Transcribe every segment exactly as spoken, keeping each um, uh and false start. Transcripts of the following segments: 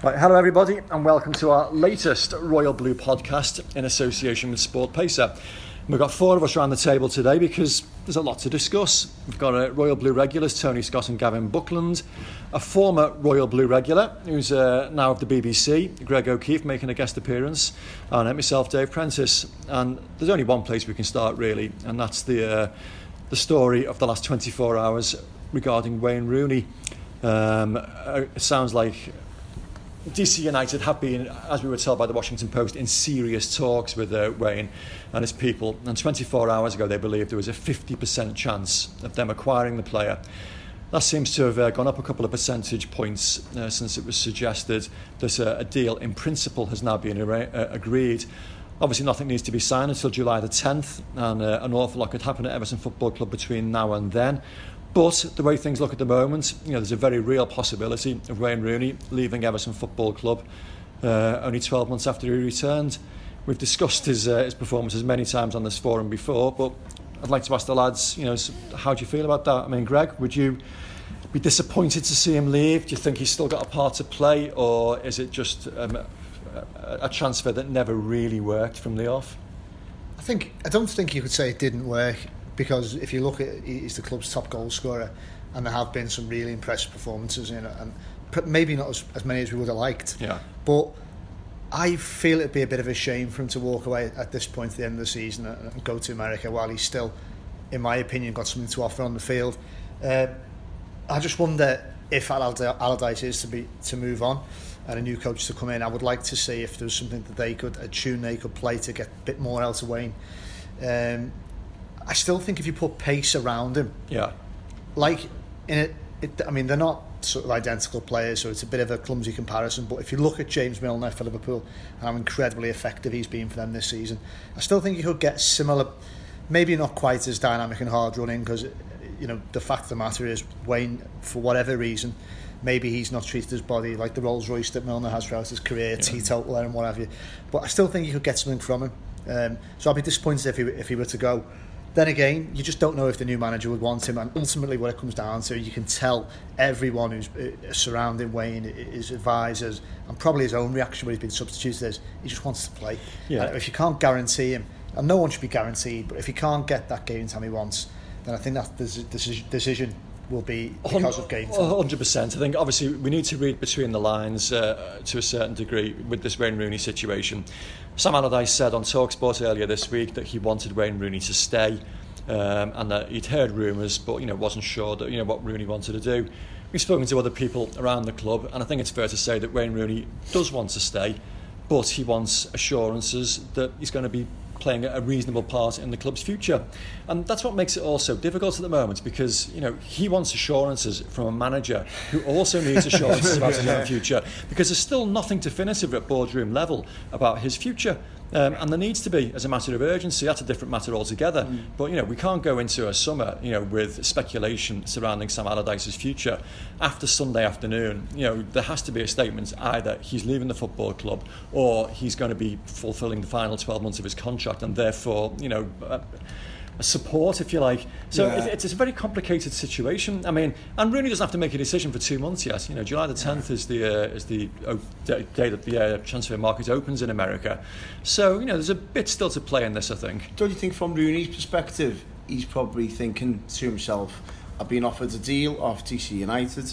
Right, hello everybody and welcome to our latest Royal Blue podcast in association with Sport Pacer. We've got four of us around the table today because there's a lot to discuss. We've got a Royal Blue regulars, Tony Scott and Gavin Buckland, a former Royal Blue regular who's uh, now of the B B C, Greg O'Keefe, making a guest appearance, and myself, Dave Prentice. And there's only one place we can start really, and that's the uh, the story of the last twenty-four hours regarding Wayne Rooney. Um, it sounds like D C United have been, as we were told by the Washington Post, in serious talks with uh, Wayne and his people. And twenty-four hours ago, they believed there was a fifty percent chance of them acquiring the player. That seems to have uh, gone up a couple of percentage points uh, since it was suggested that uh, a deal in principle has now been ar- uh, agreed. Obviously, nothing needs to be signed until July the tenth, and uh, an awful lot could happen at Everton Football Club between now and then. But the way things look at the moment, you know, there's a very real possibility of Wayne Rooney leaving Everton Football Club uh, only twelve months after he returned. We've discussed his uh, his performances many times on this forum before, but I'd like to ask the lads, you know, how do you feel about that? I mean, Greg, would you be disappointed to see him leave? Do you think he's still got a part to play, or is it just um, a transfer that never really worked from the off? I think I don't think you could say it didn't work, because if you look at it, he's the club's top goal scorer, and there have been some really impressive performances in it, and maybe not as, as many as we would have liked. Yeah. But I feel it'd be a bit of a shame for him to walk away at this point at the end of the season and go to America while he's still, in my opinion, got something to offer on the field. Uh, I just wonder if Allardyce is to be to move on and a new coach to come in. I would like to see if there was something that they could, a tune they could play to get a bit more out of Wayne. Um, I still think if you put pace around him, yeah, like in it, it, I mean they're not sort of identical players, so it's a bit of a clumsy comparison. But if you look at James Milner for Liverpool and how incredibly effective he's been for them this season, I still think you could get similar, maybe not quite as dynamic and hard running, because you know the fact of the matter is Wayne, for whatever reason, maybe he's not treated his body like the Rolls Royce that Milner has throughout his career, yeah. teetotaler and what have you. But I still think you could get something from him. Um, so I'd be disappointed if he if he were to go. Then again, you just don't know if the new manager would want him, and ultimately what it comes down to, you can tell everyone who's surrounding Wayne, his advisors, and probably his own reaction when he's been substituted, is he just wants to play. Yeah. And if you can't guarantee him, and no one should be guaranteed, but if you can't get that game time he wants, then I think that decision will be because of game time. one hundred percent. I think obviously we need to read between the lines uh, to a certain degree with this Wayne Rooney situation. Sam Allardyce said on TalkSport earlier this week that he wanted Wayne Rooney to stay, um, and that he'd heard rumours, but you know wasn't sure that you know what Rooney wanted to do. We've spoken to other people around the club, and I think it's fair to say that Wayne Rooney does want to stay, but he wants assurances that he's going to be playing a reasonable part in the club's future. And that's what makes it all so difficult at the moment, because you know he wants assurances from a manager who also needs assurances about his own future, because there's still nothing definitive at boardroom level about his future, um, and there needs to be as a matter of urgency. That's a different matter altogether. Mm. But you know we can't go into a summer you know with speculation surrounding Sam Allardyce's future after Sunday afternoon. You know there has to be a statement, either he's leaving the football club or he's going to be fulfilling the final twelve months of his contract, and therefore, you know, a, a support, if you like. So yeah. it, it's a very complicated situation. I mean, and Rooney doesn't have to make a decision for two months yet. You know, July the tenth yeah. is the uh, is the day that the uh, transfer market opens in America. So you know, there's a bit still to play in this, I think. Don't you think, from Rooney's perspective, he's probably thinking to himself, "I've been offered a deal off D C United,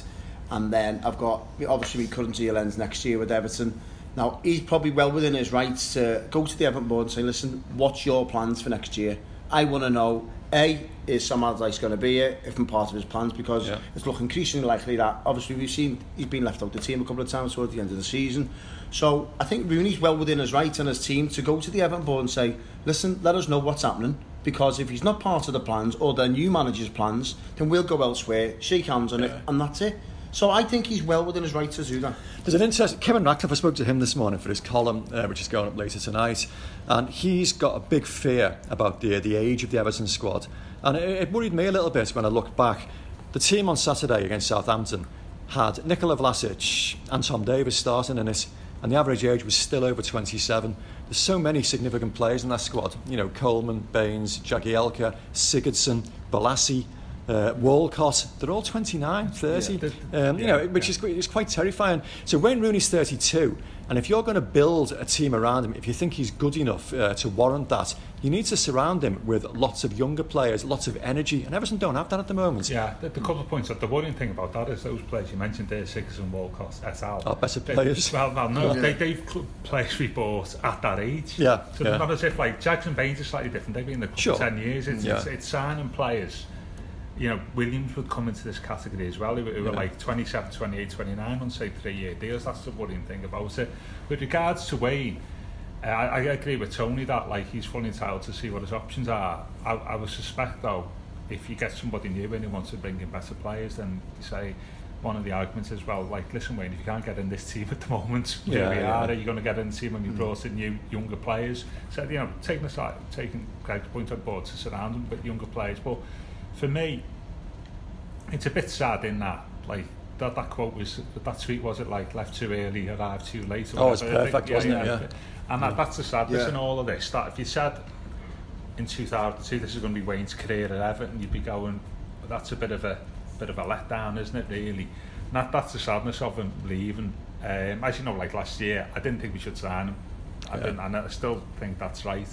and then I've got obviously my current deal ends next year with Everton." Now, he's probably well within his rights to go to the Everton board and say, listen, what's your plans for next year? I want to know A, is Sam Allardyce going to be here, if in part of his plans, because yeah. it's looking increasingly likely that, obviously we've seen he's been left out the team a couple of times towards the end of the season. So I think Rooney's well within his right and his team to go to the Everton board and say, listen, let us know what's happening, because if he's not part of the plans or their new manager's plans, then we'll go elsewhere, shake hands on yeah. it, and that's it. So I think he's well within his right to do that. There's an interesting... Kevin Ratcliffe, I spoke to him this morning for his column, uh, which is going up later tonight, and he's got a big fear about the the age of the Everton squad. And it, it worried me a little bit when I looked back. The team on Saturday against Southampton had Nikola Vlasic and Tom Davies starting in it, and the average age was still over twenty-seven. There's so many significant players in that squad. You know, Koeman, Baines, Jagielka, Sigurdsson, Balassi, Uh, Walcott, they're all twenty-nine, thirty, yeah, um, you yeah, know, which yeah. is quite, it's quite terrifying. So Wayne Rooney's thirty-two, and if you're going to build a team around him, if you think he's good enough uh, to warrant that, you need to surround him with lots of younger players, lots of energy, and Everton don't have that at the moment. Yeah, the, the couple of points, the worrying thing about that is those players you mentioned there, Sigurdsson and Walcott, et al. Are better players. They, well, well, no, yeah. they, they've players we bought at that age. Yeah. So yeah. they're not as if, like, Jags and Baines are slightly different. They've been in the club sure. for ten years. It's, yeah. it's, it's signing players. You know, Williams would come into this category as well. Who were, who yeah. were like twenty-seven, twenty-eight, twenty-nine on, say, three-year deals. That's the worrying thing about it. With regards to Wayne, uh, I, I agree with Tony that, like, he's fully entitled to see what his options are. I, I would suspect, though, if you get somebody new and he wants to bring in better players, then you say one of the arguments is, well, like, listen, Wayne, if you can't get in this team at the moment, yeah, here we yeah. are. Are you going to get in the team when you mm. brought in new, younger players? So, you know, taking aside, taking Greg's point on board to surround him with younger players, but for me, it's a bit sad in that, like, that, that quote was, that tweet was it like, left too early, arrived too late. Or oh, it's perfect, think, wasn't yeah, it? Yeah. And that, that's the sadness yeah. in all of this, that if you said in two thousand two, this is going to be Wayne's career at Everton, you'd be going, that's a bit of a bit of a letdown, isn't it, really? And that, that's the sadness of him leaving. Um, as you know, like last year, I didn't think we should sign him. I yeah. didn't, and I still think that's right.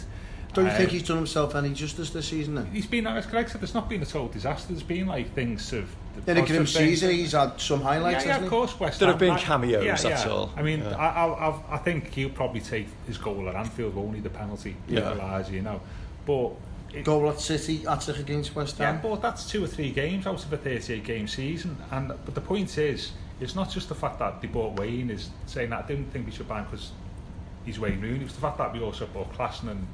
Don't you think um, he's done himself any justice this season then? He's been, as Greg said, it's not been a total disaster. There's been, like, things of... In a given season, he's had some highlights, yeah, yeah, of course, West Ham. There have been cameos, yeah, that's yeah. all. I mean, yeah. I, I, I think he'll probably take his goal at Anfield, only the penalty, yeah. equaliser, you know. But... It, goal at City, at City against West Ham. Yeah, but that's two or three games out of a thirty-eight game season. And But the point is, it's not just the fact that they bought Wayne, is saying that I didn't think we should buy him because he's Wayne Rooney. It was the fact that we also bought Klassen and...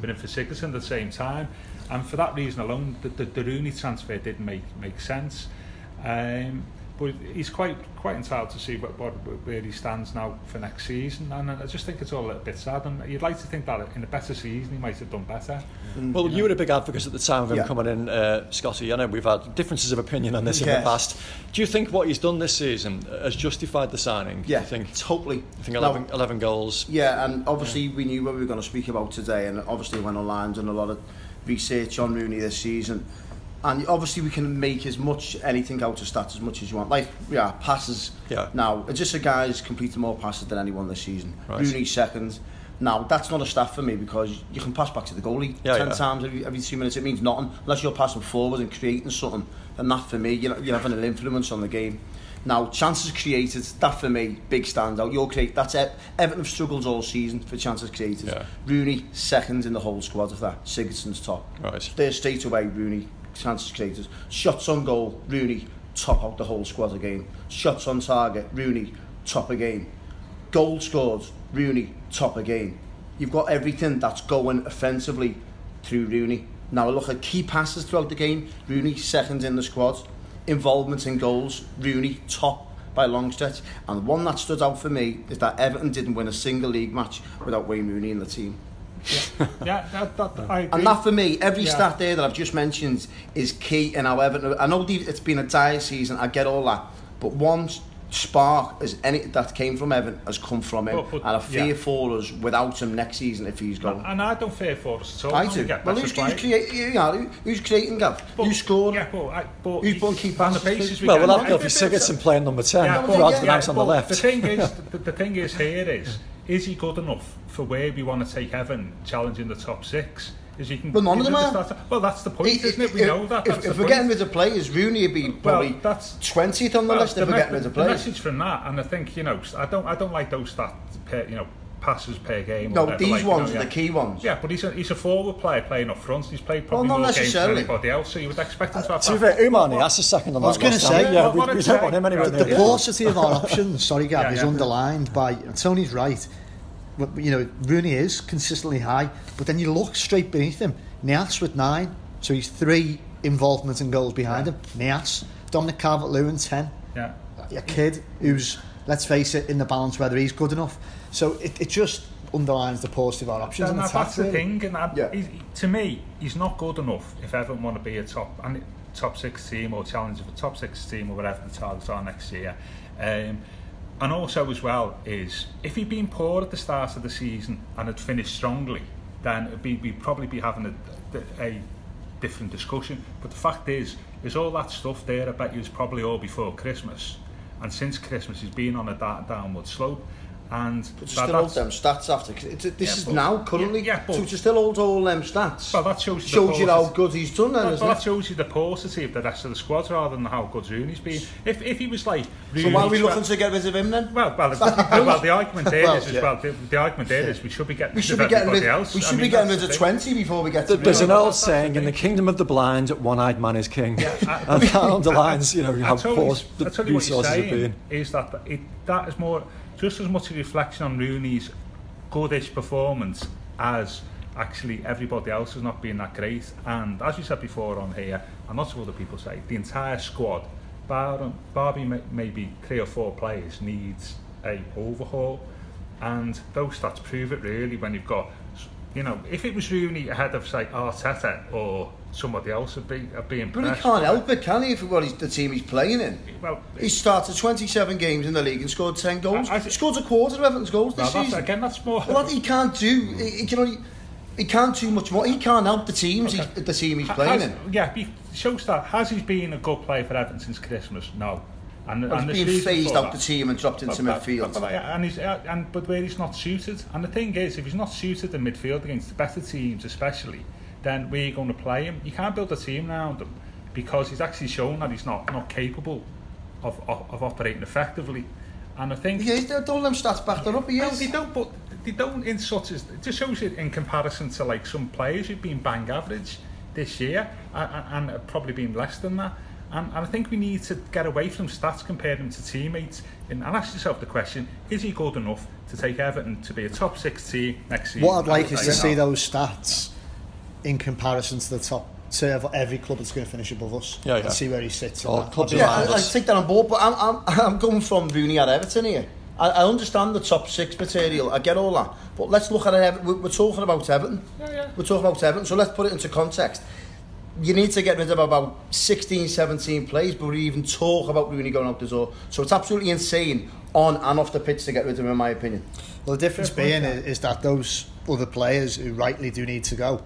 but in for Sigurdsson at the same time, and for that reason alone, the, the, the Rooney transfer didn't make make sense. Um, but he's quite quite entitled to see what, what where he stands now for next season, and I just think it's all a little bit sad. And you'd like to think that in a better season he might have done better. Mm, well, you, know. you were a big advocate at the time of him yeah. coming in, uh, Scotty. I know we've had differences of opinion on this yes. in the past. Do you think what he's done this season has justified the signing? Yeah, you think? Totally. I think eleven, no. eleven goals. Yeah, and obviously yeah. we knew what we were going to speak about today, and obviously went online and a lot of research on Rooney this season. And obviously we can make as much anything out of stats as much as you want. Like, yeah, passes. Yeah. Now, it's just a guy's completed more passes than anyone this season. Right. Rooney's second. Now, that's not a stat for me because you can pass back to the goalie yeah, ten yeah. times every, every two minutes. It means nothing. Unless you're passing forward and creating something. And that, for me, you're, you're having an influence on the game. Now, chances created, that for me, big standout. You're create, that's it. Everton have struggled all season for chances created. Yeah. Rooney, second in the whole squad of that. Sigurdsson's top. Right. They're straight away, Rooney. Chances creators, shots on goal, Rooney, top out the whole squad again. Shots on target, Rooney, top again. Goal scored, Rooney, top again. You've got everything that's going offensively through Rooney. Now look at key passes throughout the game, Rooney, second in the squad. Involvement in goals, Rooney, top by a long stretch. And the one that stood out for me is that Everton didn't win a single league match without Wayne Rooney in the team. yeah, yeah that, that, I agree. And that for me, every yeah. stat there that I've just mentioned is key. And however, I know it's been a dire season, I get all that, but one spark as any that came from Everton has come from him, but, but, and I fear yeah. for us without him next season if he's gone. And, and I don't fear for us at all. I do. Get well, who's, who's, create, you know, who's creating, Gav? Who's scored? Yeah, but, I, but who's won key passes? The bases we well, we'll have Gylfi Sigurdsson playing number ten, yeah, but, rather yeah, than yeah, out on the left. The thing is, the, the thing is here is, is he good enough for where we want to take Everton, challenging the top six? Is he can well, none of them are. Well, that's the point, it, isn't it? We if, know that. If, if we're point. getting rid of players, Rooney would be probably well, that's, twentieth on the well, list if the we're me- getting rid of players. The message from that, and I think, you know, I don't, I don't like those stats, you know, passes per game. No, whatever, these like, ones you know, are yeah. the key ones. Yeah, but he's a, he's a forward player playing up front. He's played probably well, more games than anybody else, so you would expect him to have uh, that. To be fair, Umani, that's the second on that. I was going to say, yeah, we, we don't want him anyway. The paucity of our options, sorry, Gab, yeah, is yeah. underlined by, and Tony's right, you know, Rooney is consistently high, but then you look straight beneath him. Nias with nine, so he's three involvements and goals behind yeah. him. Nias. Dominic Calvert-Lewin, ten. Yeah. A kid who's, let's face it, in the balance whether he's good enough. So it, it just underlines the paucity of our options. And the that's really. the thing. And that, yeah. he, to me, he's not good enough if Everton want to be a top and top six team or challenge of a top six team or whatever the targets are next year. Um, and also as well is, if he'd been poor at the start of the season and had finished strongly, then it'd be, we'd probably be having a, a different discussion. But the fact is, is all that stuff there, I bet you, was probably all before Christmas. And since Christmas, he's been on a da- downward slope. And but still hold them stats after. It's, this yeah, is but, now, currently. Yeah, yeah, so to still hold all them stats well, that shows, shows the you how good he's done then, well, isn't well, it? That shows you the paucity of the rest of the squad rather than how good Rooney's been. If if he was like... Rooney, so why are we looking to get rid of him then? Well, well, well, well the argument there well, is, yeah. well, the, the argument there yeah. is we should be getting rid of everybody else. We should be getting rid of twenty before we get to... There's an old saying, in the kingdom of the blind, one-eyed man is king. And that underlines, you know, how poor the resources have been. Is that that is more... just as much a reflection on Rooney's goodish performance as actually everybody else has not been that great. And as you said before on here, and lots of other people say, the entire squad, bar, bar maybe three or four players, needs a overhaul. And those stats prove it really when you've got, you know, if it was Rooney ahead of, say, Arteta or somebody else would be, would be impressed. But he can't help it, can he, if what he's, the team he's playing in? Well, he started twenty-seven games in the league and scored ten goals. I, I, he scored a quarter of Everton's goals no, this that's, season. Again, that's more... Well, that he can't do... He, he, can only, he can't do much more. He can't help the teams. Okay. He, the team he's playing has, in. Yeah, he shows that. Has he been a good player for Everton since Christmas? No. And, well, and he's been phased out the team and dropped into but, midfield. But, but, and he's, and, but where he's not suited. And the thing is, if he's not suited in midfield against the better teams especially, then we're going to play him. You can't build a team around him because he's actually shown that he's not, not capable of, of, of operating effectively. And I think... Yeah, all them stats back there up, he is. They don't, but they don't in such as... It just shows it in comparison to like some players who've been bang average this year and, and probably been less than that. And, and I think we need to get away from stats, compare them to teammates, and, and ask yourself the question, is he good enough to take Everton to be a top six team next season? What I'd like is to see those stats in comparison to the top, to every club that's going to finish above us, yeah, yeah. and see where he sits. Oh, clubs yeah, I, I take that on board, but I'm, I'm, I'm going from Rooney at Everton here. I, I understand the top six material, I get all that, but let's look at it, we're, we're talking about Everton. Yeah, yeah. We're talking about Everton, so let's put it into context. You need to get rid of about sixteen, seventeen players before we even talk about Rooney going out the door. So it's absolutely insane on and off the pitch to get rid of him, in my opinion. Well, the difference Fair being point, yeah. is that those other players who rightly do need to go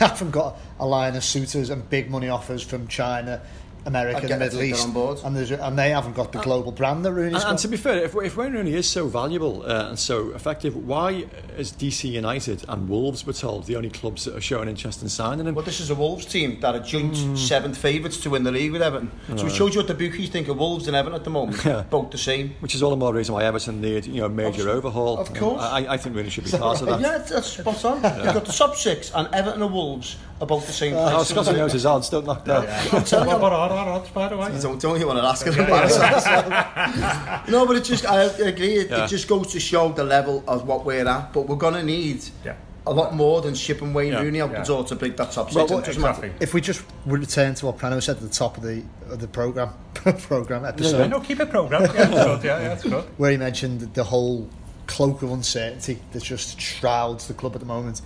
haven't got a line of suitors and big money offers from China, America, the Middle East, and, and they haven't got the global brand that Rooney's and, got. And to be fair, if, if Wayne Rooney is so valuable uh, and so effective, why is D C United and Wolves, we're told, the only clubs that are showing interest in signing him? Well, this is a Wolves team that are joint seventh favourites to win the league with Everton. Right. So it shows you what the bookies think of Wolves and Everton at the moment. Yeah. Both the same. Which is all the more reason why Everton need, you know, major of overhaul. Of course. I, I think Rooney should be part right? of that. Yeah, that's spot on. Yeah. You've got the top six and Everton and Wolves are both the same place. Oh, Scotty knows his odds, don't knock that. Yeah. Odds, by the way. Don't, don't you want to ask us about ourselves? No, but it just, I agree, it, yeah. it just goes to show the level of what we're at, but we're going to need yeah. a lot more than shipping Wayne yeah. Rooney out yeah. the door to pick that top six. Well, exactly. If we just return to what Prano said at the top of the of the programme, program episode. Yeah, no, keep it programme. Yeah, yeah, yeah, that's good. Where he mentioned the whole cloak of uncertainty that just shrouds the club at the moment.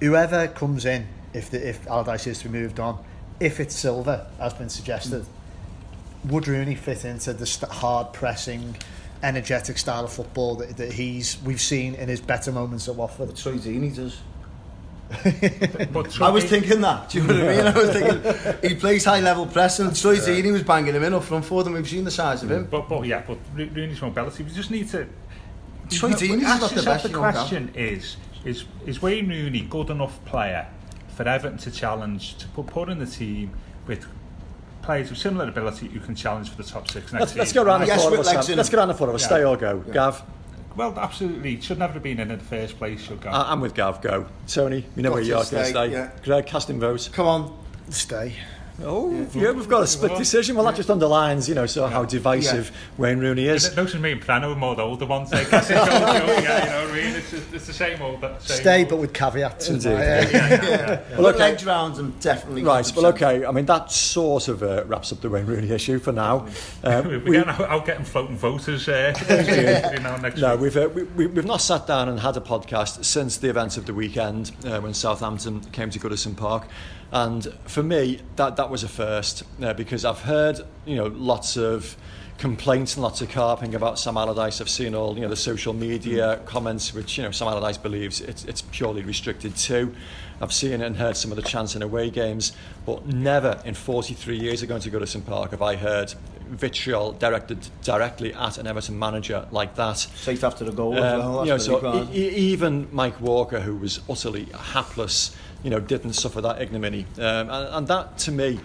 Whoever comes in, if, the, if Allardyce is to be moved on, if it's Silva, as been suggested, would Rooney fit into the st- hard pressing, energetic style of football that, that he's we've seen in his better moments at Watford? So he does. I was thinking that. Do you know what I mean? I was thinking he plays high level pressing. And Troy Deeney was banging him in up front for them. We've seen the size of him. But, but yeah, but Rooney's mobility. We just need to. Troy Deeney's not the best. The question is, is is Wayne Rooney good enough player for Everton to challenge, to put, put in the team with players of similar ability who can challenge for the top six next year? Let's, let's go round the four of us. Let's go round the four of us. Stay or go. Yeah. Gav? Well, absolutely. It should never have been in in the first place, should Gav. I, I'm with Gav, go. Tony, we know got where you are today. Stay. Yeah. Greg, casting votes. Come on, stay. Oh, yeah, yeah, we've got a split decision. Well, yeah. That just underlines, you know, so yeah. how divisive yeah. Wayne Rooney is. Notice me and Prano are more the older ones, I guess. It's, old, old, yeah, you know what I mean? It's, it's the same old. Same Stay, old. But with caveats. Indeed. Yeah, yeah, yeah, yeah. Well, okay. Ledge rounds and definitely. Right, well, okay. I mean, that sort of uh, wraps up the Wayne Rooney issue for now. Um, we're we, out, out getting floating voters uh, yeah. now next no, week. No, we've, uh, we, we've not sat down and had a podcast since the events of the weekend uh, when Southampton came to Goodison Park. And for me, that, that was a first, uh, because I've heard, you know, lots of complaints and lots of carping about Sam Allardyce. I've seen all, you know, the social media comments, which, you know, Sam Allardyce believes it's, it's purely restricted to. I've seen and heard some of the chants in away games, but never in forty-three years of going to Goodison Park have I heard vitriol directed directly at an Everton manager like that. Safe after the goal um, as well. You know, so e- even Mike Walker, who was utterly hapless, you know, didn't suffer that ignominy, um, and, and that to me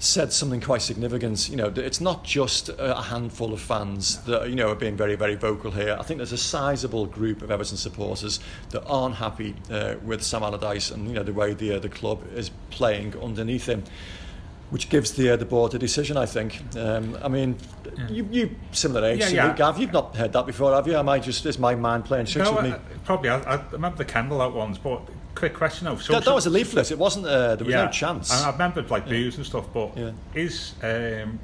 said something quite significant. You know, it's not just a handful of fans that, you know, are being very, very vocal here. I think there's a sizable group of Everton supporters that aren't happy uh, with Sam Allardyce and, you know, the way the uh, the club is playing underneath him, which gives the uh, the board a decision, I think. Um, I mean, yeah. you you similar age, yeah, yeah. You, Gav. You've not heard that before, have you? Am I just is my mind playing tricks no, with me? I, probably. I, I remember the Kendall out ones, but. Quick question though. Social... That, that was a leaflet. It wasn't. Uh, there was yeah. no chance. And I remembered like booze yeah. and stuff. But yeah. is um,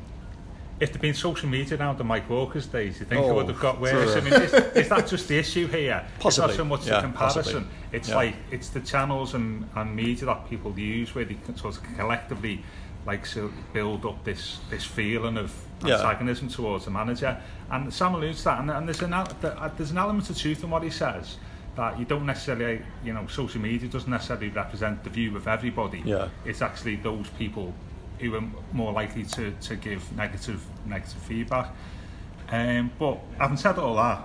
if there'd been social media now the Mike Walker's days, you think oh, it would have got worse? I mean, is, is that just the issue here? Possibly. It's not so much yeah, the comparison. Possibly. It's yeah. like it's the channels and, and media that people use where they can sort of collectively like so build up this this feeling of antagonism yeah. towards the manager. And Sam alludes to that, and, and there's an there's an element of truth in what he says. That you don't necessarily, you know, social media doesn't necessarily represent the view of everybody. Yeah. It's actually those people who are more likely to, to give negative negative feedback. Um, but having said all that,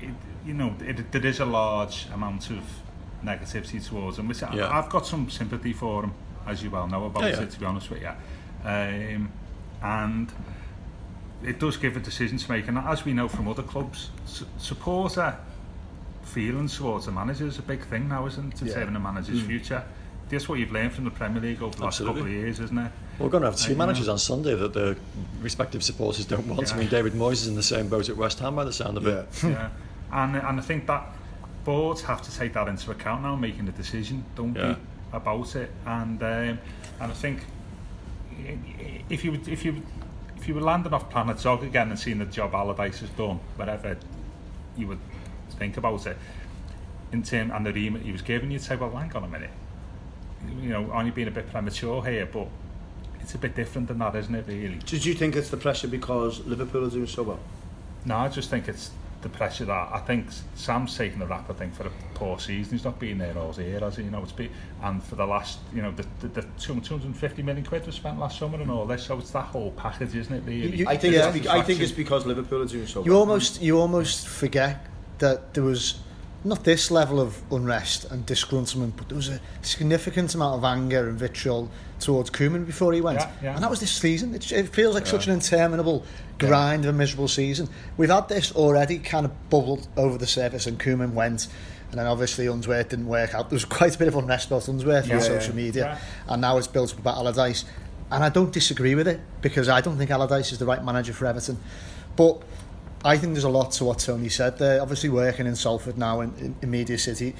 it, you know, it, there is a large amount of negativity towards them. Which yeah. I, I've got some sympathy for them, as you well know about yeah, it, yeah. to be honest with you. Um, and it does give a decision to make. And as we know from other clubs, su- supporter... feelings towards the manager is a big thing now, isn't it? To determine yeah. the manager's mm. future. That's what you've learned from the Premier League over the last Absolutely. couple of years, isn't it? Well, we're going to have two uh, managers on Sunday that the respective supporters don't want. Yeah. I mean, David Moyes is in the same boat at West Ham by the sound of yeah. it. Yeah, and and I think that boards have to take that into account now, making a decision, don't yeah. be about it. And um, and I think if you would, if you if you were landing off Planet Zog again and seeing the job Allardyce has done, whatever you would. Think about it in term and the remit he was given, you'd say, well, hang on a minute, you know, aren't you being a bit premature here? But it's a bit different than that, isn't it, really? Did you think it's the pressure because Liverpool are doing so well? No, I just think it's the pressure that I think Sam's taking the rap, I think, for a poor season. He's not been there all year, has he? You know, it's been, and for the last, you know, the, the, the two hundred fifty million quid was spent last summer and all this, so it's that whole package, isn't it, really? You, I, think yeah. be- I think it's because Liverpool are doing so you well. Almost, you almost forget that there was not this level of unrest and disgruntlement, but there was a significant amount of anger and vitriol towards Koeman before he went. Yeah, yeah. And that was this season. It, it feels like yeah. such an interminable grind yeah. of a miserable season. We've had this already kind of bubbled over the surface, and Koeman went, and then obviously Unsworth didn't work out. There was quite a bit of unrest about Unsworth yeah, on yeah, social media, yeah. and now it's built up about Allardyce. And I don't disagree with it, because I don't think Allardyce is the right manager for Everton. But I think there's a lot to what Tony said. They're obviously working in Salford now in, in, in Media City.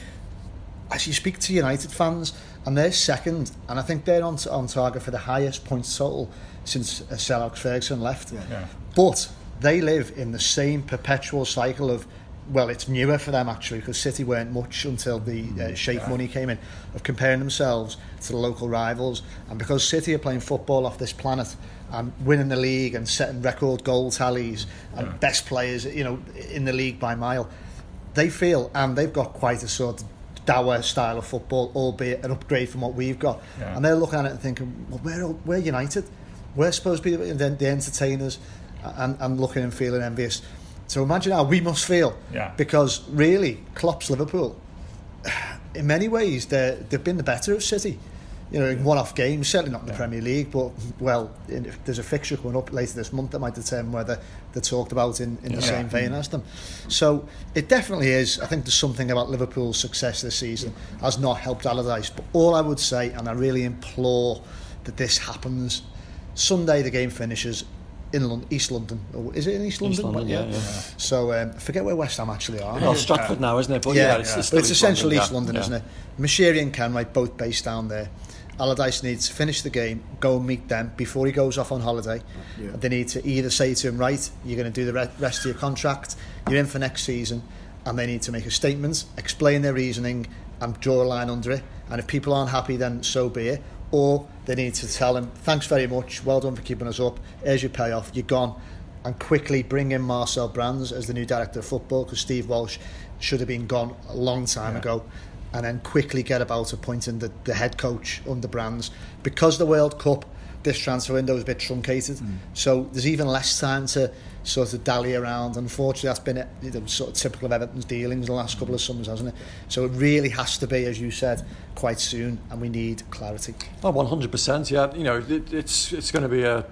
As you speak to United fans, and they're second, and I think they're on on target for the highest points total since uh, Sir Alex Ferguson left. Yeah. Yeah. But they live in the same perpetual cycle of, well, it's newer for them actually, because City weren't much until the uh, Sheikh yeah. money came in, of comparing themselves to the local rivals. And because City are playing football off this planet, and winning the league and setting record goal tallies and yeah. best players, you know, in the league by mile. They feel, and they've got quite a sort of dour style of football, albeit an upgrade from what we've got. Yeah. And they're looking at it and thinking, well, we're all, we're United. We're supposed to be the, the entertainers, and, and looking and feeling envious. So imagine how we must feel. Yeah. Because really, Klopp's Liverpool, in many ways, they've been the better of City. you know, one-off games, certainly not in the yeah. Premier League, but, well, in, there's a fixture coming up later this month that might determine whether they're talked about in, in yeah. the same vein as them. So it definitely is. I think there's something about Liverpool's success this season yeah. has not helped Allardyce. But all I would say, and I really implore that this happens, Sunday the game finishes in London, East London, or is it in East London? East London, yeah, yeah. yeah. So um, I forget where West Ham actually are. Well, Stratford now, isn't it? But yeah, yeah it's, yeah. It's, but it's essentially East London, yeah. isn't it? Moshiri and Kenwright both based down there. Allardyce needs to finish the game, go and meet them before he goes off on holiday. Yeah. They need to either say to him, right, you're going to do the rest of your contract, you're in for next season, and they need to make a statement, explain their reasoning, and draw a line under it. And if people aren't happy, then so be it. Or they need to tell him, thanks very much, well done for keeping us up, here's your payoff, you're gone. And quickly bring in Marcel Brands as the new director of football, because Steve Walsh should have been gone a long time yeah. ago. And then quickly get about appointing the, the head coach under Brands. Because the World Cup, this transfer window is a bit truncated, mm. so there's even less time to sort of dally around. Unfortunately, that's been, you know, sort of typical of Everton's dealings the last couple of summers, hasn't it? So it really has to be, as you said, quite soon, and we need clarity. Oh, one hundred percent, yeah. You know, it, it's it's going to be a...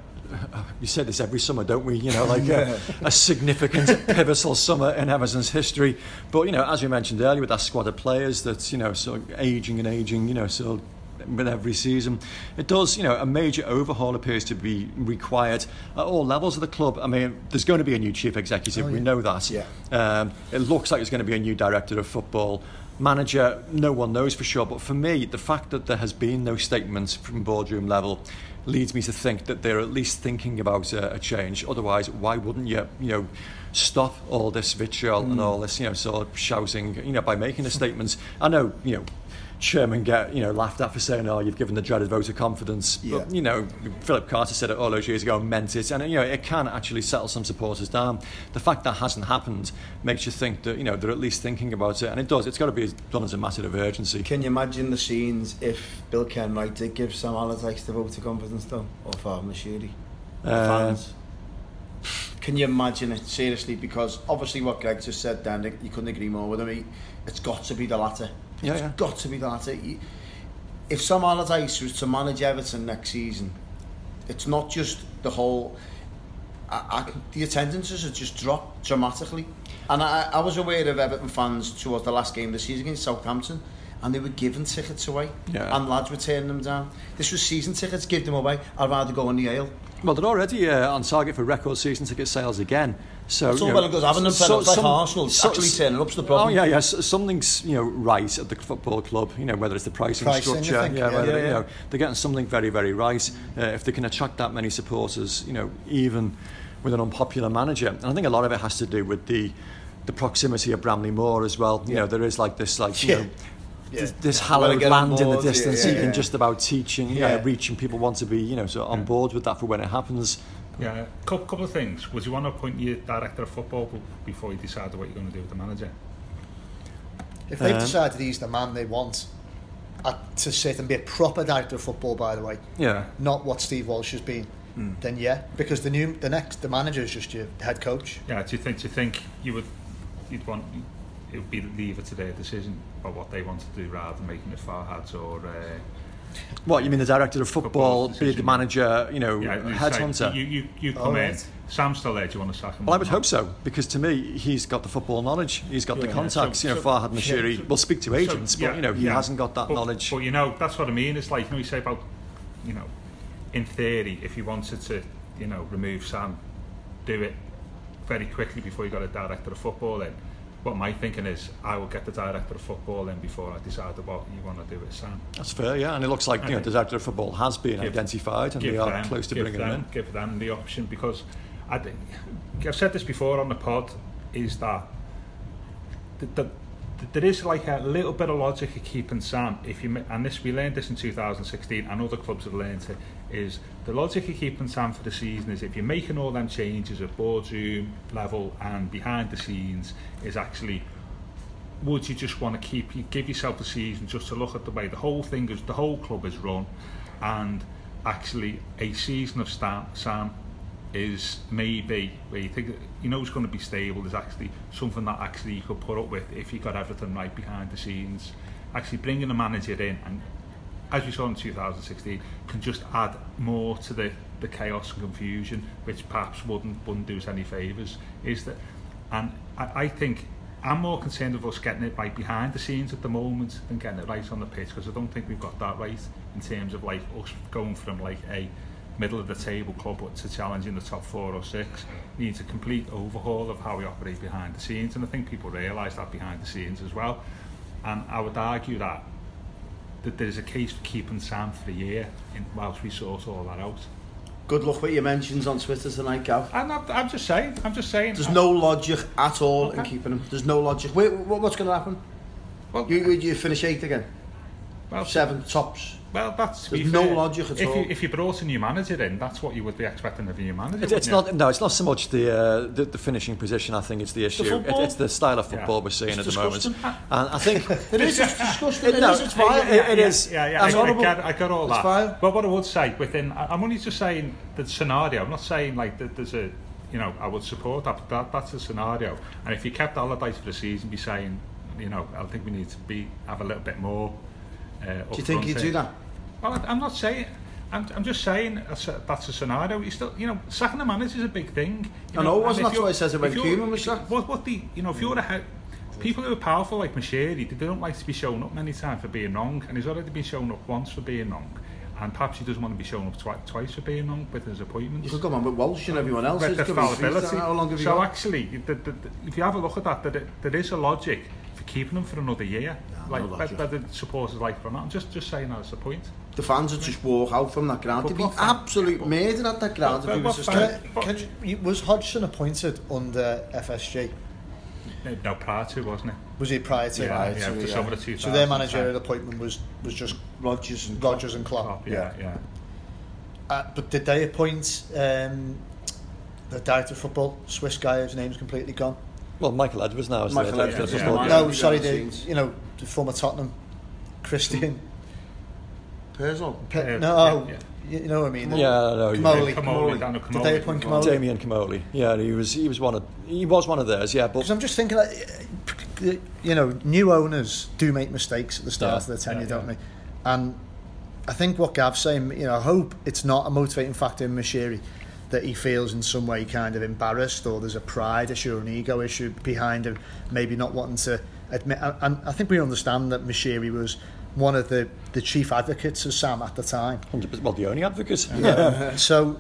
You say this every summer, don't we? You know, like yeah. a, a significant, pivotal summer in Everton's history. But, you know, as we mentioned earlier, with that squad of players that's, you know, sort of aging and aging, you know, sort of with every season, it does, you know, a major overhaul appears to be required at all levels of the club. I mean, there's going to be a new chief executive, oh, yeah. we know that. Yeah. Um, it looks like there's going to be a new director of football. Manager, no one knows for sure. But for me, the fact that there has been no statements from boardroom level leads me to think that they're at least thinking about a, a change. Otherwise, why wouldn't you, you know, stop all this vitriol mm. and all this, you know, sort of shouting, you know, by making the statements? I know, you know, Chairman get, you know, laughed at for saying, oh, you've given the dreaded vote of confidence. Yeah. But, you know, Philip Carter said it all those years ago and meant it. And, you know, it can actually settle some supporters down. The fact that hasn't happened makes you think that, you know, they're at least thinking about it. And it does. It's got to be done as a matter of urgency. Can you imagine the scenes if Bill Kenwright did give Sam Allardyce the vote of confidence, though? Or Farhad Moshiri? Uh, fans? Can you imagine it? Seriously, because obviously what Greg just said, Dan, you couldn't agree more with him. It's got to be the latter. Yeah, it's yeah. got to be that. If Sam Allardyce was to manage Everton next season, it's not just the whole... I, I, the attendances have just dropped dramatically. And I, I was aware of Everton fans towards the last game of the season against Southampton, and they were giving tickets away, yeah. and lads were turning them down. This was season tickets, give them away. I'd rather go on the ale. Well, they're already uh, on target for record season ticket sales again. So, it's all well and good having them set so, up like some, Arsenal, so, actually turning up's the problem. Oh yeah, yeah. So, something's, you know, right at the football club. You know, whether it's the pricing, pricing structure, think, yeah, yeah, whether, yeah, yeah. you know, they're getting something very, very right. Uh, if they can attract that many supporters, you know, even with an unpopular manager, and I think a lot of it has to do with the the proximity of Bramley Moor as well. You yeah. know, there is like this, like you yeah. know. Yeah. This, this hallowed land board, in the distance, yeah, yeah, yeah. even just about teaching, yeah, yeah. reaching. People want to be, you know, so on yeah. board with that for when it happens. Yeah, a couple of things. Would you want to appoint your director of football before you decide what you're going to do with the manager? If they've um, decided he's the man they want to sit and be a proper director of football, by the way, yeah, not what Steve Walsh has been, mm. then yeah, because the new, the next, the manager is just your head coach. Yeah, do you think? Do you think you would? You'd want. It would be leave it to their decision about what they want to do rather than making it Farhad's or... Uh, what, you mean the director of football, football be the manager, you know, yeah, headhunter? You, you, you come oh, in, right. Sam's still there, do you want to sack him? Well, I would hope so, because to me, he's got the football knowledge, he's got yeah, the contacts, so, you know, so, Farhad Moshiri yeah, so, will speak to agents, so, yeah, but, you know, he yeah. hasn't got that but, knowledge. But, you know, that's what I mean, it's like, you know, you say about, you know, in theory, if you wanted to, you know, remove Sam, do it very quickly before you got a director of football in. What my thinking is, I will get the director of football in before I decide what you want to do with Sam. That's fair, yeah. And it looks like, you know, the director of football has been give, identified, and they are them, close to bringing them, them in. Give them the option, because I think, I've said this before on the pod, is that the, the, the, there is like a little bit of logic of keeping Sam. If you and this we learned this in two thousand sixteen, and other clubs have learned it. Is the logic of keeping Sam for the season is if you're making all them changes at boardroom level and behind the scenes, is actually would you just want to keep you give yourself a season just to look at the way the whole thing is, the whole club is run, and actually a season of Sam is maybe where you think you know it's going to be stable is actually something that actually you could put up with if you got everything right behind the scenes. Actually bringing a manager in and as we saw in two thousand sixteen, can just add more to the, the chaos and confusion, which perhaps wouldn't wouldn't do us any favours. Is that, and I, I think I'm more concerned of us getting it right behind the scenes at the moment than getting it right on the pitch, because I don't think we've got that right in terms of like us going from like a middle of the table club to challenging the top four or six. Needs a complete overhaul of how we operate behind the scenes, and I think people realise that behind the scenes as well. And I would argue that that there's a case for keeping Sam for a year in, whilst we sort all that out. Good luck with your mentions on Twitter tonight, Gav. I'm, not, I'm just saying, I'm just saying. There's I'm, no logic at all okay. in keeping him. There's no logic. Wait, what, what's going to happen? Well, you, you finish eighth again? Well, seven tops. Well, that's there's no fair. logic at if all. You, if you brought a new manager in, that's what you would be expecting of a new manager. It's, it's not. No, it's not so much the, uh, the the finishing position. I think it's the issue. The it, it's the style of football yeah. we're seeing it's at disgusting. the moment. And I think it is just disgusting. It, no, it is. It's vile. Yeah, yeah, it is. Yeah, yeah. I, I, get, I get all it's that. Vile. But what I would say within, I'm only just saying the scenario. I'm not saying like that. There's a, you know, I would support that. But that, that's the scenario. And if you kept Allardyce for the season, be saying, you know, I think we need to be have a little bit more. Uh, do you think he'd do that? Well, I, I'm not saying. I'm, I'm just saying that's a scenario. You still, you know, sacking the manager is a big thing. You I know, know wasn't that what it says about Koeman? Was that? What, what the, you know, if you're a people who are powerful like Moshiri, they don't like to be shown up many times for being wrong, and he's already been shown up once for being wrong, and perhaps he doesn't want to be shown up twi- twice for being wrong with his appointments. You could come on with Walsh and everyone else. How long have you So got? Actually, the, the, the, if you have a look at that, there, there is a logic. Keeping them for another year, no, like no whether supporters like or not. I'm just just saying that's the point. The fans would just walk out from that ground. They'd be absolute murder at that ground. But, but, was, just can, can you, was Hodgson appointed under F S G? No, prior to, wasn't it? Was he prior to? Yeah, yeah, to, yeah. The so their managerial appointment was was just Rodgers and Rodgers and Klopp. Klopp yeah, yeah. yeah. Uh, but did they appoint um, the director of football, Swiss guy whose name's completely gone? Well, Michael Edwards now is the director of football. No, sorry, the you know the former Tottenham, Christian. Pearsall. Pe- no, yeah, yeah. you know what I mean. Yeah, no, Camoli. Camoli. Camoli. Camoli. Did they appoint Camoli? Damien Camoli. Yeah, he was he was one of he was one of theirs. Yeah, but because I'm just thinking, like, you know, new owners do make mistakes at the start yeah. of their tenure, yeah, yeah. don't they? And I think what Gav's saying, you know, I hope it's not a motivating factor in Moshiri, that he feels in some way kind of embarrassed, or there's a pride issue or an ego issue behind him, maybe not wanting to admit. And I think we understand that Moshiri was one of the, the chief advocates of Sam at the time. Well, the only advocate. Yeah. So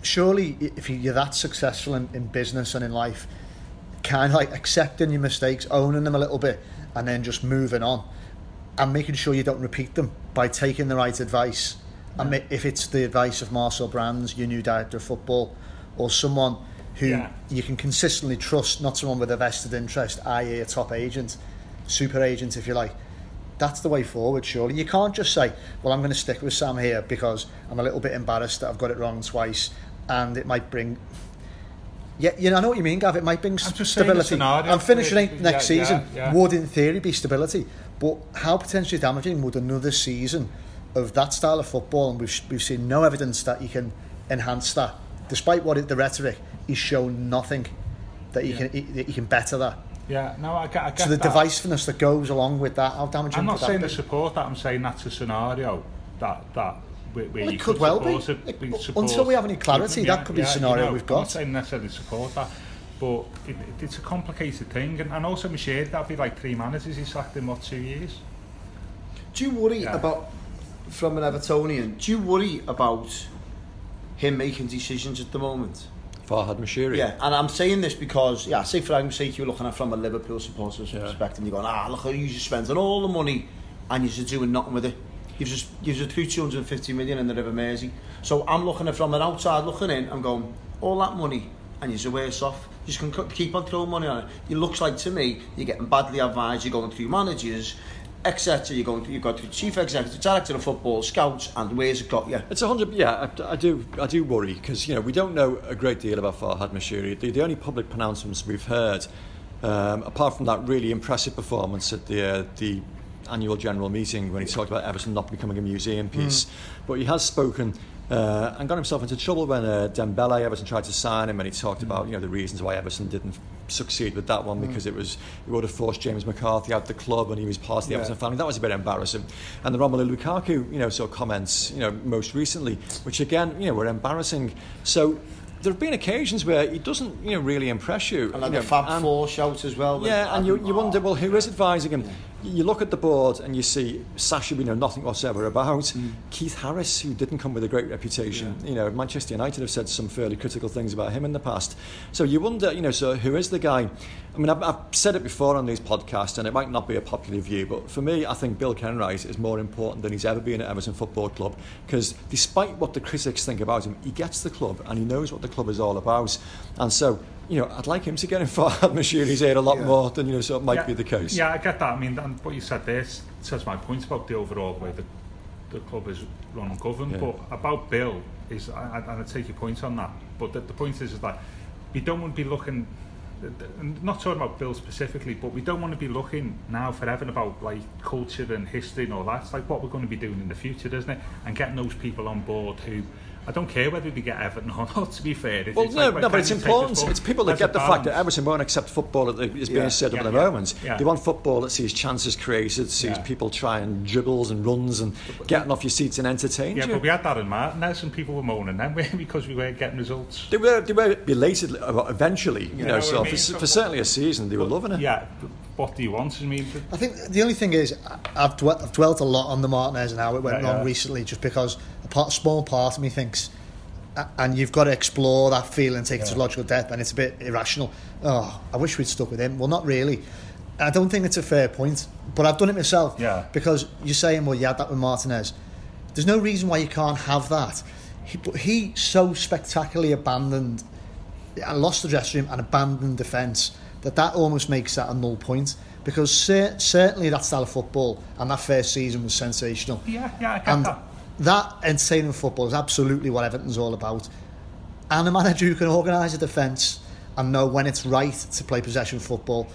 surely if you're that successful in, in business and in life, kind of like accepting your mistakes, owning them a little bit, and then just moving on and making sure you don't repeat them by taking the right advice. Yeah. I mean, if it's the advice of Marcel Brands, your new director of football, or someone who yeah. you can consistently trust, not someone with a vested interest, that is a top agent, super agent, if you like, that's the way forward, surely. You can't just say, well, I'm going to stick with Sam here because I'm a little bit embarrassed that I've got it wrong twice, and it might bring... Yeah, you know, I know what you mean, Gav, it might bring st- stability. I'm finishing it, next yeah, season yeah, yeah. would, in theory, be stability. But how potentially damaging would another season... of that style of football, and we've we've seen no evidence that he can enhance that. Despite what it, the rhetoric, he's shown nothing that he yeah. can he, that he can better that. Yeah, no, I get, I get so the that. divisiveness that goes along with that, how damaging. I'm not saying to support that. I'm saying that's a scenario that that we well, could, could well be. It, we until we have any clarity, yeah, that could be yeah, a scenario you know, we've I'm got. I'm not saying necessarily support that, but it, it, it's a complicated thing, and, and also Moshiri, that'd be like three managers he sacked in what two years. Do you worry yeah. about? From an Evertonian, do you worry about him making decisions at the moment? Farhad Moshiri. Yeah, and I'm saying this because, yeah, say for argument's sake, you're looking at from a Liverpool supporter's yeah. perspective, and you're going, ah, look, you're just spending all the money and you're just doing nothing with it. You've just, you've just threw two hundred fifty million in the River Mersey. So I'm looking at from an outside looking in, I'm going, all that money, and you're worse off. You just can keep on throwing money on it. It looks like to me, you're getting badly advised, you're going through managers. Etc. You're going. To, you've got to chief executive, director of football, scouts, and where's it got you? It's a hundred. Yeah, I, I do. I do worry because you know we don't know a great deal about Farhad Moshiri. The, the only public pronouncements we've heard, um, apart from that really impressive performance at the uh, the annual general meeting when he talked about Everton not becoming a museum piece, mm. but he has spoken Uh, and got himself into trouble when uh, Dembele, Everton tried to sign him, and he talked mm. about you know the reasons why Everton didn't succeed with that one, because mm. it was it would have forced James McCarthy out the club, and he was part of the yeah. Everton family. That was a bit embarrassing. And the Romelu Lukaku, you know, sort of comments, you know, most recently, which again, you know, were embarrassing. So there have been occasions where he doesn't, you know, really impress you. And like you the know, Fab and, Four shout as well. With, yeah, and you, you wonder, well, who yeah. is advising him? Yeah. You look at the board and you see Sasha we know nothing whatsoever about, mm. Keith Harris, who didn't come with a great reputation. Yeah. You know, Manchester United have said some fairly critical things about him in the past. So you wonder, you know, so who is the guy? I mean, I've, I've said it before on these podcasts, and it might not be a popular view, but for me, I think Bill Kenwright is more important than he's ever been at Everton Football Club, because despite what the critics think about him, he gets the club and he knows what the club is all about. And so, you know, I'd like him to get in Farhad Moshiri's ear a lot yeah. more than, you know, so it might yeah, be the case. Yeah, I get that. I mean, and what you said there says my point about the overall way the, the club is run and governed. Yeah. But about Bill, is, and I take your point on that, but the, the point is, is that we don't want to be looking, and not talking about Bill specifically, but we don't want to be looking now forever about like culture and history and all that. It's like what we're going to be doing in the future, isn't it? And getting those people on board who, I don't care whether we get Everton or not, to be fair. Well, it's no, like, no but it's important. It's people that get the balance. Fact that Everton won't accept football that is being yeah. said yeah, at the yeah, moment. Yeah. They want football that sees chances created, sees yeah. people trying dribbles and runs and getting off your seats and entertaining. Yeah, you. But we had that in Martinez and people were moaning then because we weren't getting results. They were, they were belated eventually, you, you know, know so I mean? for, so for certainly a season they were loving it. Yeah, what do you want? I mean, I think the only thing is, I've dwelt, I've dwelt a lot on the Martinez and how it went yeah, wrong yeah. recently, just because a part, small part of me thinks, and you've got to explore that feeling, take it yeah. to logical depth, and it's a bit irrational. Oh, I wish we'd stuck with him. Well, not really. I don't think it's a fair point, but I've done it myself. Yeah. Because you're saying, well, you had that with Martinez. There's no reason why you can't have that. He, but he so spectacularly abandoned, and lost the dressing room and abandoned defence, that that almost makes that a null point. Because cer- certainly that style of football and that first season was sensational. Yeah, yeah, I get and, that. That entertaining football is absolutely what Everton's all about. And a manager who can organise a defence and know when it's right to play possession football,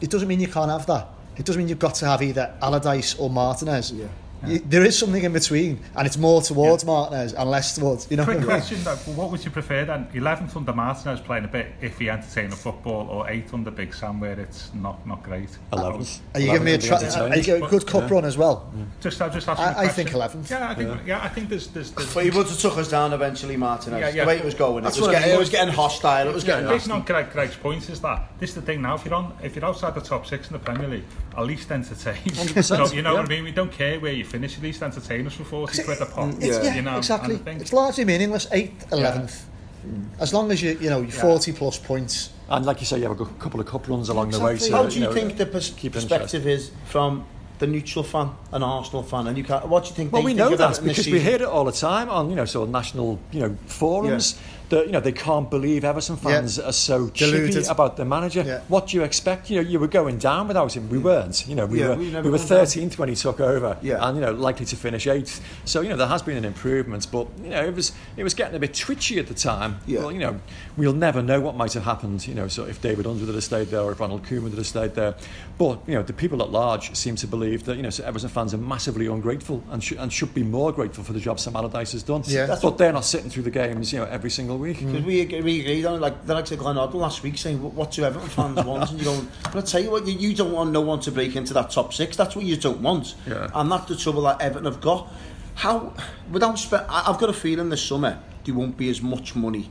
it doesn't mean you can't have that. It doesn't mean you've got to have either Allardyce or Martinez. Yeah. Yeah. There is something in between, and it's more towards yeah. Martinez and less towards, you know. Quick question though, what would you prefer then? eleventh under Martinez playing a bit iffy entertaining football, or eighth under Big Sam where it's not, not great? eleventh. Are you giving me a, tra- are you a good cup yeah. run as well? Yeah. Just, I'll just ask you I, I think eleventh. Yeah, I think, yeah. Yeah, I think there's, there's, there's... But he would have took us down eventually, Martinez. Yeah, yeah. The way it was going, it was, getting, I mean. it was getting hostile, it was yeah, getting yeah, nasty. Not Greg, Greg's point is that, this is the thing now, if you're, on, if you're outside the top six in the Premier League, at least entertain. So, you know yeah. what I mean? We don't care where you finish, at least entertain us for forty quid a pop. Yeah, you know, exactly. Kind of it's largely meaningless, eighth, eleventh. Yeah. As long as you, you know, you're yeah. forty plus points. And like you say, you have a couple of cup runs along exactly. the way. So how do you, you know, think the pers- perspective interest. is from the neutral fan, an Arsenal fan, and you can't, what do you think? Well, we think know that because we hear it all the time on, you know, sort of national, you know, forums. Yeah. That, you know, they can't believe Everton fans yeah. are so chippy about the manager. Yeah. What do you expect? You know, you were going down without him. We yeah. weren't. You know, we yeah, were we, we were thirteenth down. When he took over, yeah. and you know, likely to finish eighth. So you know, there has been an improvement, but you know, it was it was getting a bit twitchy at the time. Yeah. Well, you know, we'll never know what might have happened. You know, so if David Unsworth had stayed there, or if Ronald Koeman had stayed there, but you know, the people at large seem to believe that, you know, so Everton fans are massively ungrateful and, sh- and should be more grateful for the job Sam Allardyce has done. Yeah. But they're not sitting through the games, you know, every single week. Because mm. we, we agreed on it, like the likes of Glenn Hoddle last week saying, what do Everton fans want? And you go, but I tell you what, you don't want no one to break into that top six. That's what you don't want. Yeah. And that's the trouble that Everton have got. How, without spe- I've got a feeling this summer there won't be as much money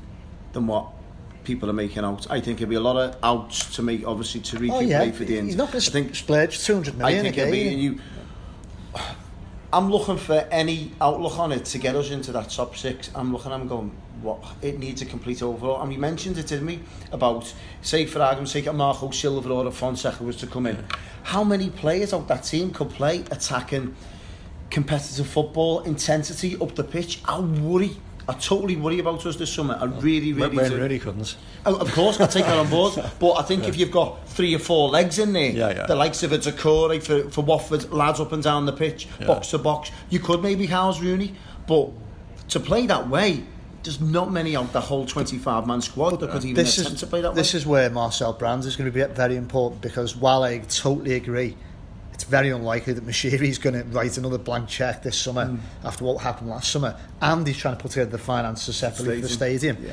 than what people are making out. I think it'll be a lot of outs to make, obviously, to recuperate oh, yeah. for the end. He's not going to splurge two hundred million. I think it'll be, and you, I'm looking for any outlook on it to get us into that top six. I'm looking, I'm going, what? It needs a complete overhaul. And we mentioned it, didn't we? About, say, for argument's sake, a Marco Silva or a Fonseca was to come in. How many players out that team could play attacking competitive football, intensity up the pitch? I worry. I totally worry about us this summer. I really, really Wayne do. Wayne Rooney couldn't. Of course, I take that on board. But I think yeah. if you've got three or four legs in there, yeah, yeah. the likes of a Decore for, for Watford, lads up and down the pitch, yeah. box to box, you could maybe house Rooney. But to play that way, there's not many out the whole twenty-five man squad but that could even attempt is, to play that this way. This is where Marcel Brands is going to be very important, because while I totally agree, it's very unlikely that Moshiri's going to write another blank cheque this summer mm. after what happened last summer, and he's trying to put together the finances separately for the stadium. Yeah.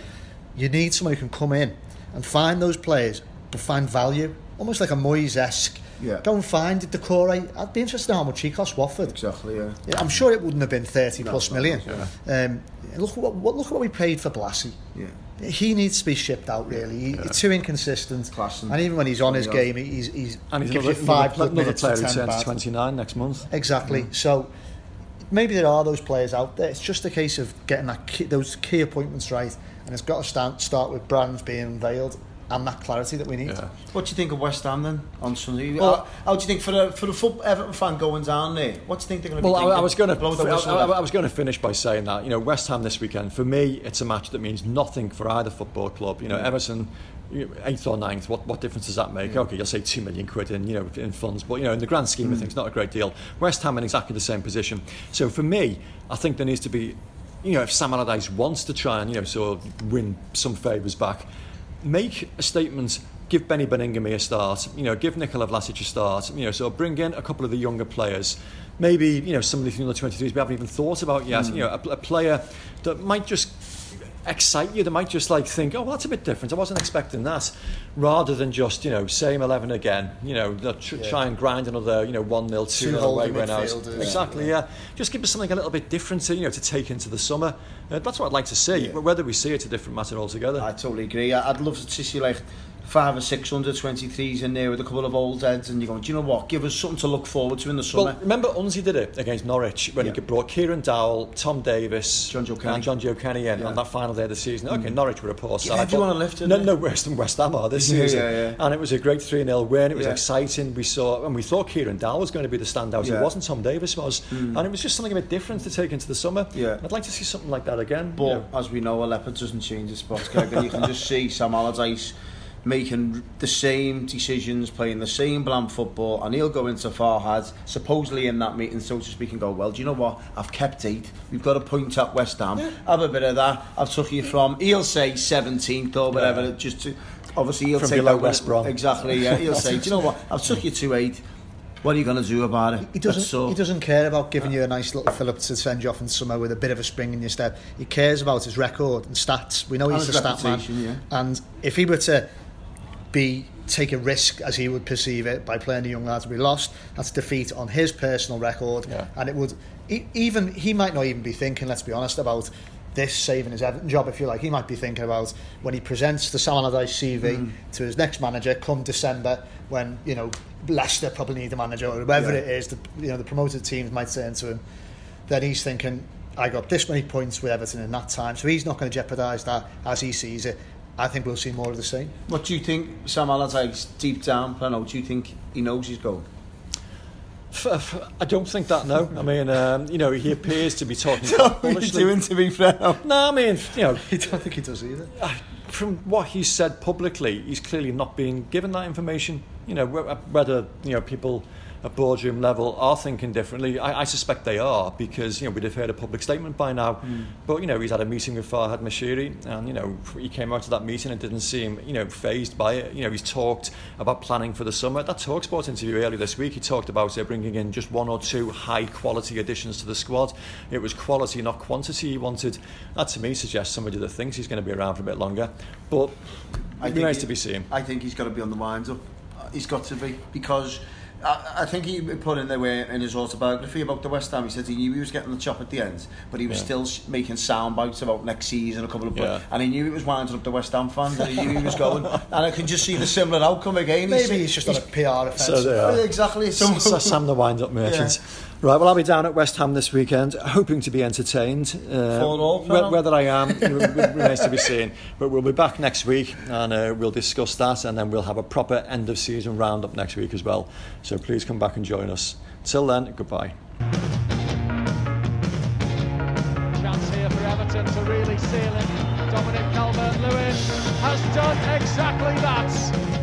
You need someone who can come in and find those players, but find value, almost like a Moyes-esque. Yeah. Go and find it, Decore. I'd be interested in how much he cost Watford. Exactly, yeah. yeah I'm sure it wouldn't have been thirty no, plus million. Much, yeah. um, look, what, what, look at what we paid for Blasi. Yeah. He needs to be shipped out, really. He, yeah. He's too inconsistent. Class and, and even when he's on his game, he's, he's and he's gives another, you five another, another player who turns twenty-nine next month. Exactly. Mm. So maybe there are those players out there. It's just a case of getting that key, those key appointments right, and it's got to start, start with Brands being unveiled. And that clarity that we need. Yeah. What do you think of West Ham then on Sunday? Well, how, how do you think for a for a football Everton fan going down there? What do you think they're going to? Well, be I, I was going to. I, I, I was going to finish by saying that, you know, West Ham this weekend, for me it's a match that means nothing for either football club. You know, Everton eighth or ninth, what what difference does that make? Yeah. Okay, you'll say two million quid in you know in funds, but you know in the grand scheme mm. of things, not a great deal. West Ham in exactly the same position. So for me, I think there needs to be, you know, if Sam Allardyce wants to try and you know sort of win some favours back. Make a statement. Give Benny Beningame a start. You know, give Nikola Vlasic a start. You know, so bring in a couple of the younger players. Maybe you know some of the under twenty-threes we haven't even thought about yet. Mm. You know, a, a player that might just excite you. They might just like think, oh, well, that's a bit different. I wasn't expecting that. Rather than just you know same eleven again. You know, tr- yeah. try and grind another you know one nil two nil away when I was exactly yeah. yeah. Just give us something a little bit different to you know to take into the summer. Uh, that's what I'd like to see. Yeah. Whether we see it's a different matter altogether. I totally agree. I'd love to see like five or six under twenty-threes in there with a couple of old heads, and you're going, do you know what, give us something to look forward to in the summer. Well, remember Unzi did it against Norwich when yeah. he brought Kieran Dowell, Tom Davies, John Joe Kenny. and John Joe Kenny in yeah. on that final day of the season. Okay, mm. Norwich were a poor side. Yeah, everyone but left, no, no worse than West Ham are this yeah, season. Yeah, yeah. And it was a great three nil win. It was yeah. exciting. We saw, and we thought Kieran Dowell was going to be the standout. Yeah. It wasn't. Tom Davies was, mm. and it was just something a bit different to take into the summer. Yeah. I'd like to see something like that again. But yeah. as we know, a leopard doesn't change its spots. You can just see Sam Allardyce making the same decisions, playing the same bland football, and he'll go into Farhad, supposedly in that meeting, so to speak, and go, well, do you know what? I've kept eight. We've got a point at West Ham. Yeah. Have a bit of that. I've took you from, he'll say seventeenth or whatever, yeah. just to, obviously he'll from take below that, West Brom. Exactly, yeah. He'll say, do you know what? I've took you to eight. What are you going to do about it? He doesn't, so, he doesn't care about giving yeah. you a nice little fillip to send you off in summer with a bit of a spring in your step. He cares about his record and stats. We know he's a stat man. Yeah. And if he were to be take a risk, as he would perceive it, by playing the young lads we lost, that's defeat on his personal record, yeah. and it would even he might not even be thinking, let's be honest, about this saving his Everton job, if you like. He might be thinking about when he presents the Sam Allardyce C V mm. to his next manager come December, when you know Leicester probably need a manager or whoever yeah. it is, the, you know the promoted teams might turn to him. Then he's thinking, I got this many points with Everton in that time, so he's not going to jeopardise that as he sees it. I think we'll see more of the same. What do you think, Sam Allardyce, deep down, Plano, do you think he knows he's going? I don't think that, no. I mean, um, you know, he appears to be talking quite bullishly. Doing to be fair. No, I mean, you know. I don't think he does either. From what he's said publicly, he's clearly not being given that information. You know, whether, you know, people at boardroom level are thinking differently, I, I suspect they are, because you know we'd have heard a public statement by now. Mm. But you know he's had a meeting with Farhad Moshiri, and you know he came out of that meeting and didn't seem you know phased by it. You know he's talked about planning for the summer. That TalkSport interview earlier this week, he talked about uh, bringing in just one or two high quality additions to the squad. It was quality, not quantity, he wanted. That to me suggests somebody that thinks he's going to be around for a bit longer. But it remains to be seen. I think he's got to be on the wind up. He's got to be, because I, I think he put in there where in his autobiography about the West Ham, he said he knew he was getting the chop at the end, but he was yeah. still sh- making sound bites about next season, a couple of yeah. and he knew it was winding up the West Ham fans, and he knew he was going, and I can just see the similar outcome again. Maybe he's, he's just he's, on a P R offence. So they are. Exactly. So, so Sam the wind-up merchant. Yeah. Right, well, I'll be down at West Ham this weekend, hoping to be entertained. Uh, all, whether, whether I am remains to be seen. But we'll be back next week, and uh, we'll discuss that, and then we'll have a proper end of season roundup next week as well. So please come back and join us. Till then, goodbye. Chance here for Everton to really seal it. Dominic Calvert-Lewin has done exactly that.